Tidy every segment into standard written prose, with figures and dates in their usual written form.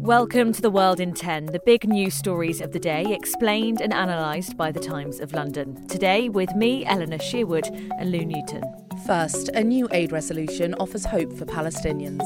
Welcome to The World in 10, the big news stories of the day explained and analysed by The Times of London. Today with me, Eleanor Shearwood and Lou Newton. First, a new aid resolution offers hope for Palestinians.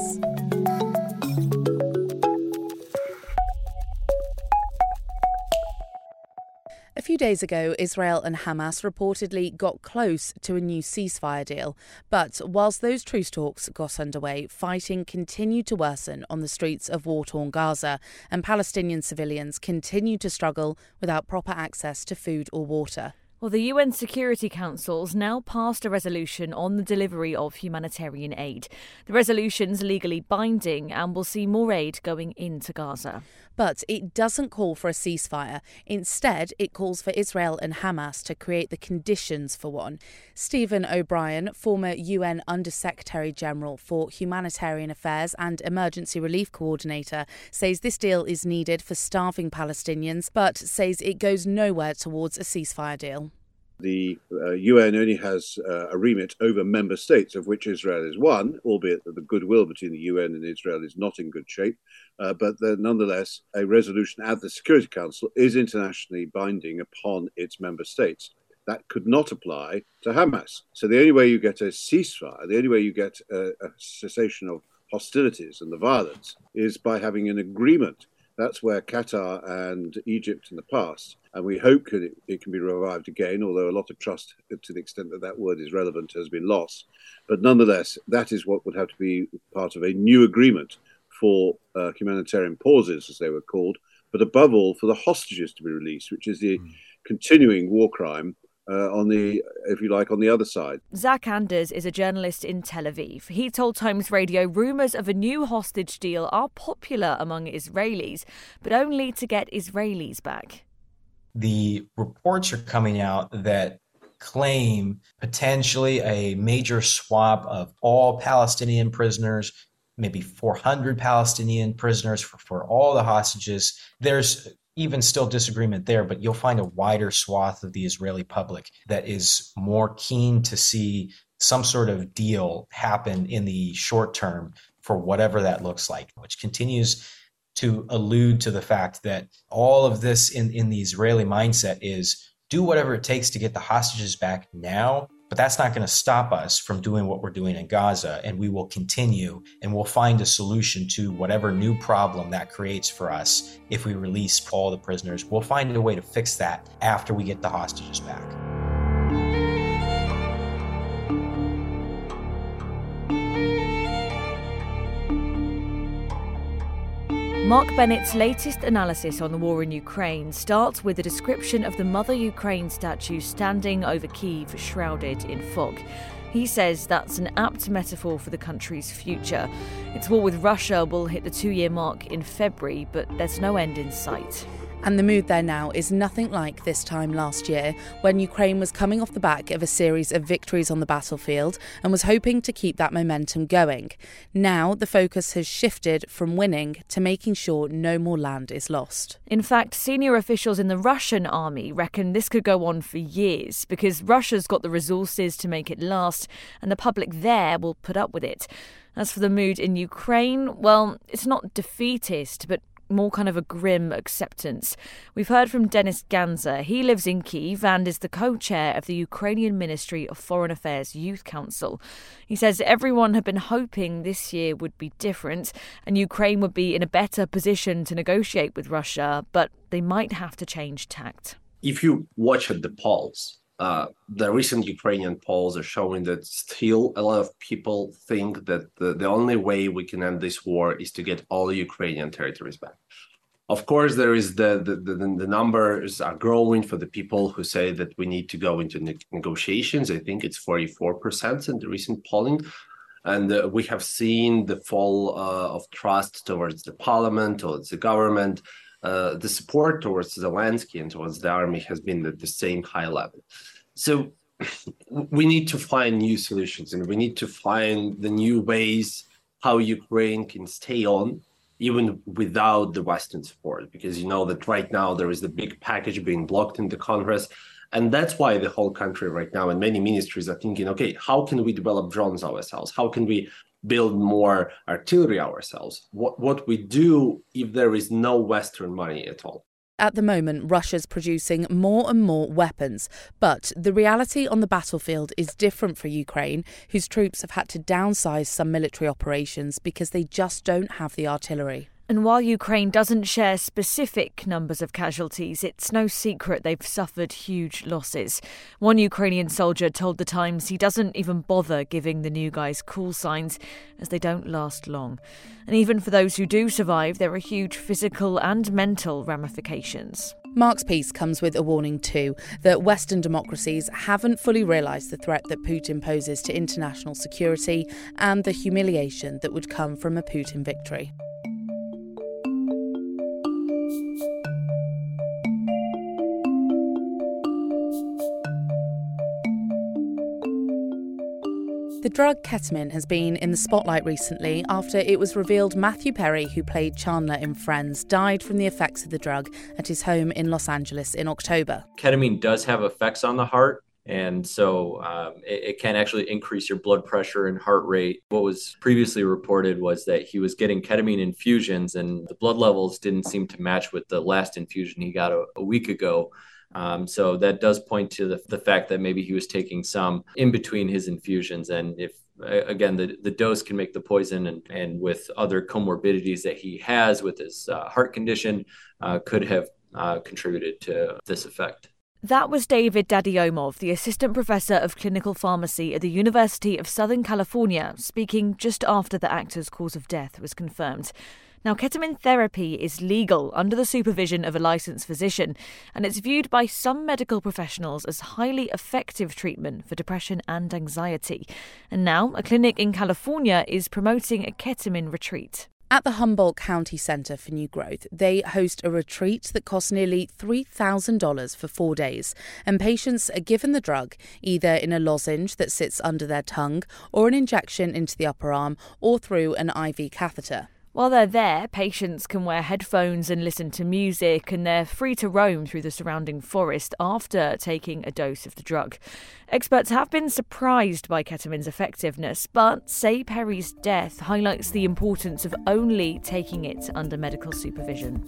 A few days ago, Israel and Hamas reportedly got close to a new ceasefire deal. But whilst those truce talks got underway, fighting continued to worsen on the streets of war-torn Gaza, and Palestinian civilians continue to struggle without proper access to food or water. Well, the UN Security Council's now passed a resolution on the delivery of humanitarian aid. The resolution's legally binding and will see more aid going into Gaza. But it doesn't call for a ceasefire. Instead, it calls for Israel and Hamas to create the conditions for one. Stephen O'Brien, former UN Undersecretary General for Humanitarian Affairs and Emergency Relief Coordinator, says this deal is needed for starving Palestinians, but says it goes nowhere towards a ceasefire deal. The UN only has a remit over member states, of which Israel is one, albeit that the goodwill between the UN and Israel is not in good shape. But nonetheless, a resolution at the Security Council is internationally binding upon its member states. That could not apply to Hamas. So the only way you get a ceasefire, the only way you get a cessation of hostilities and the violence is by having an agreement. That's where Qatar and Egypt in the past, and we hope it can be revived again, although a lot of trust to the extent that that word is relevant has been lost. But nonetheless, that is what would have to be part of a new agreement for humanitarian pauses, as they were called, but above all for the hostages to be released, which is the continuing war crime on the other side. Zach Anders is a journalist in Tel Aviv. He told Times Radio rumours of a new hostage deal are popular among Israelis, but only to get Israelis back. The reports are coming out that claim potentially a major swap of all Palestinian prisoners, maybe 400 Palestinian prisoners for all the hostages. There's even still disagreement there, but you'll find a wider swath of the Israeli public that is more keen to see some sort of deal happen in the short term for whatever that looks like, which continues to allude to the fact that all of this in the Israeli mindset is do whatever it takes to get the hostages back now, but that's not going to stop us from doing what we're doing in Gaza, and we will continue and we'll find a solution to whatever new problem that creates for us. If we release all the prisoners, we'll find a way to fix that after we get the hostages back. Mark Bennett's latest analysis on the war in Ukraine starts with a description of the Mother Ukraine statue standing over Kyiv, shrouded in fog. He says that's an apt metaphor for the country's future. Its war with Russia will hit the two-year mark in February, but there's no end in sight. And the mood there now is nothing like this time last year, when Ukraine was coming off the back of a series of victories on the battlefield and was hoping to keep that momentum going. Now the focus has shifted from winning to making sure no more land is lost. In fact, senior officials in the Russian army reckon this could go on for years because Russia's got the resources to make it last and the public there will put up with it. As for the mood in Ukraine, well, it's not defeatist, but more kind of a grim acceptance. We've heard from Denis Ganza. He lives in Kyiv and is the co-chair of the Ukrainian Ministry of Foreign Affairs Youth Council. He says everyone had been hoping this year would be different and Ukraine would be in a better position to negotiate with Russia, but they might have to change tact. If you watch at the polls, the recent Ukrainian polls are showing that still a lot of people think that the only way we can end this war is to get all Ukrainian territories back. Of course, there is the numbers are growing for the people who say that we need to go into negotiations. I think it's 44% in the recent polling. And we have seen the fall of trust towards the parliament, towards the government. The support towards Zelensky and towards the army has been at the same high level. So we need to find new solutions and we need to find the new ways how Ukraine can stay on even without the Western support, because you know that right now there is the big package being blocked in the Congress. And that's why the whole country right now and many ministries are thinking, okay, how can we develop drones ourselves? How can we build more artillery ourselves, what we do if there is no Western money at all. At the moment, Russia's producing more and more weapons, but the reality on the battlefield is different for Ukraine, whose troops have had to downsize some military operations because they just don't have the artillery. And while Ukraine doesn't share specific numbers of casualties, it's no secret they've suffered huge losses. One Ukrainian soldier told The Times he doesn't even bother giving the new guys call signs, as they don't last long. And even for those who do survive, there are huge physical and mental ramifications. Mark's piece comes with a warning too, that Western democracies haven't fully realised the threat that Putin poses to international security and the humiliation that would come from a Putin victory. The drug ketamine has been in the spotlight recently after it was revealed Matthew Perry, who played Chandler in Friends, died from the effects of the drug at his home in Los Angeles in October. Ketamine does have effects on the heart, and so it can actually increase your blood pressure and heart rate. What was previously reported was that he was getting ketamine infusions and the blood levels didn't seem to match with the last infusion he got a week ago. So that does point to the fact that maybe he was taking some in between his infusions. And if, again, the dose can make the poison, and with other comorbidities that he has with his heart condition, could have contributed to this effect. That was David Dadiomov, the assistant professor of clinical pharmacy at the University of Southern California, speaking just after the actor's cause of death was confirmed. Now, ketamine therapy is legal under the supervision of a licensed physician, and it's viewed by some medical professionals as highly effective treatment for depression and anxiety. And now, a clinic in California is promoting a ketamine retreat. At the Humboldt County Center for New Growth, they host a retreat that costs nearly $3,000 for 4 days, and patients are given the drug either in a lozenge that sits under their tongue or an injection into the upper arm or through an IV catheter. While they're there, patients can wear headphones and listen to music, and they're free to roam through the surrounding forest after taking a dose of the drug. Experts have been surprised by ketamine's effectiveness, but say Perry's death highlights the importance of only taking it under medical supervision.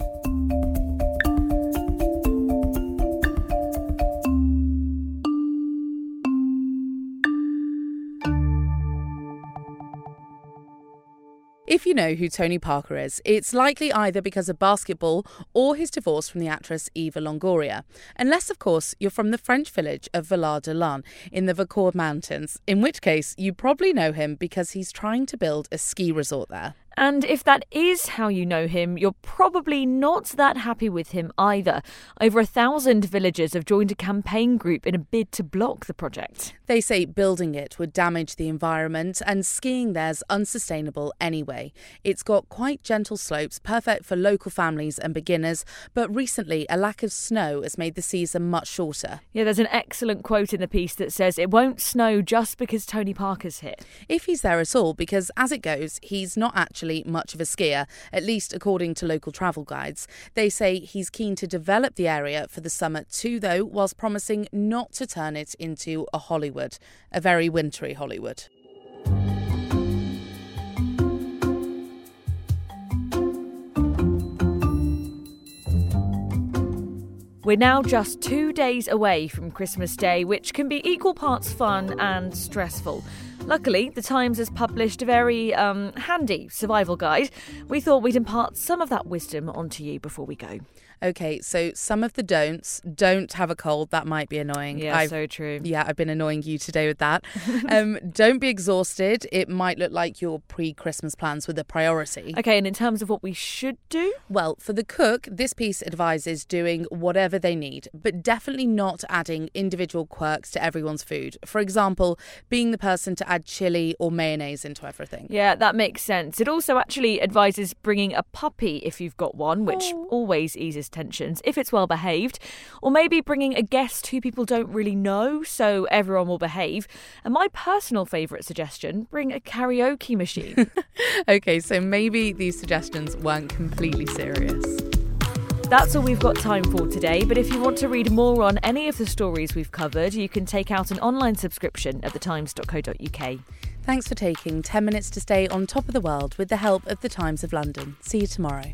If you know who Tony Parker is, it's likely either because of basketball or his divorce from the actress Eva Longoria. Unless, of course, you're from the French village of Villard-de-Lans in the Vercors Mountains, in which case you probably know him because he's trying to build a ski resort there. And if that is how you know him, you're probably not that happy with him either. Over 1,000 villagers have joined a campaign group in a bid to block the project. They say building it would damage the environment and skiing there's unsustainable anyway. It's got quite gentle slopes, perfect for local families and beginners, but recently a lack of snow has made the season much shorter. Yeah, there's an excellent quote in the piece that says it won't snow just because Tony Parker's here. If he's there at all, because as it goes, he's not actually much of a skier, at least according to local travel guides. They say he's keen to develop the area for the summer too, though, whilst promising not to turn it into a Hollywood, a very wintry Hollywood. We're now just 2 days away from Christmas Day, which can be equal parts fun and stressful. Luckily, The Times has published a very handy survival guide. We thought we'd impart some of that wisdom onto you before we go. OK, so some of the don'ts. Don't have a cold. That might be annoying. Yeah, so true. Yeah, I've been annoying you today with that. Don't be exhausted. It might look like your pre-Christmas plans were the priority. OK, and in terms of what we should do? Well, for the cook, this piece advises doing whatever they need, but definitely not adding individual quirks to everyone's food. For example, being the person to add chilli or mayonnaise into everything. Yeah, that makes sense. It also actually advises bringing a puppy if you've got one, which always eases tensions if it's well behaved, or maybe bringing a guest who people don't really know so everyone will behave. And my personal favourite suggestion, bring a karaoke machine. Okay, so maybe these suggestions weren't completely serious. That's all we've got time for today, but if you want to read more on any of the stories we've covered, you can take out an online subscription at thetimes.co.uk. Thanks for taking 10 minutes to stay on top of the world with the help of The Times of London. See you tomorrow.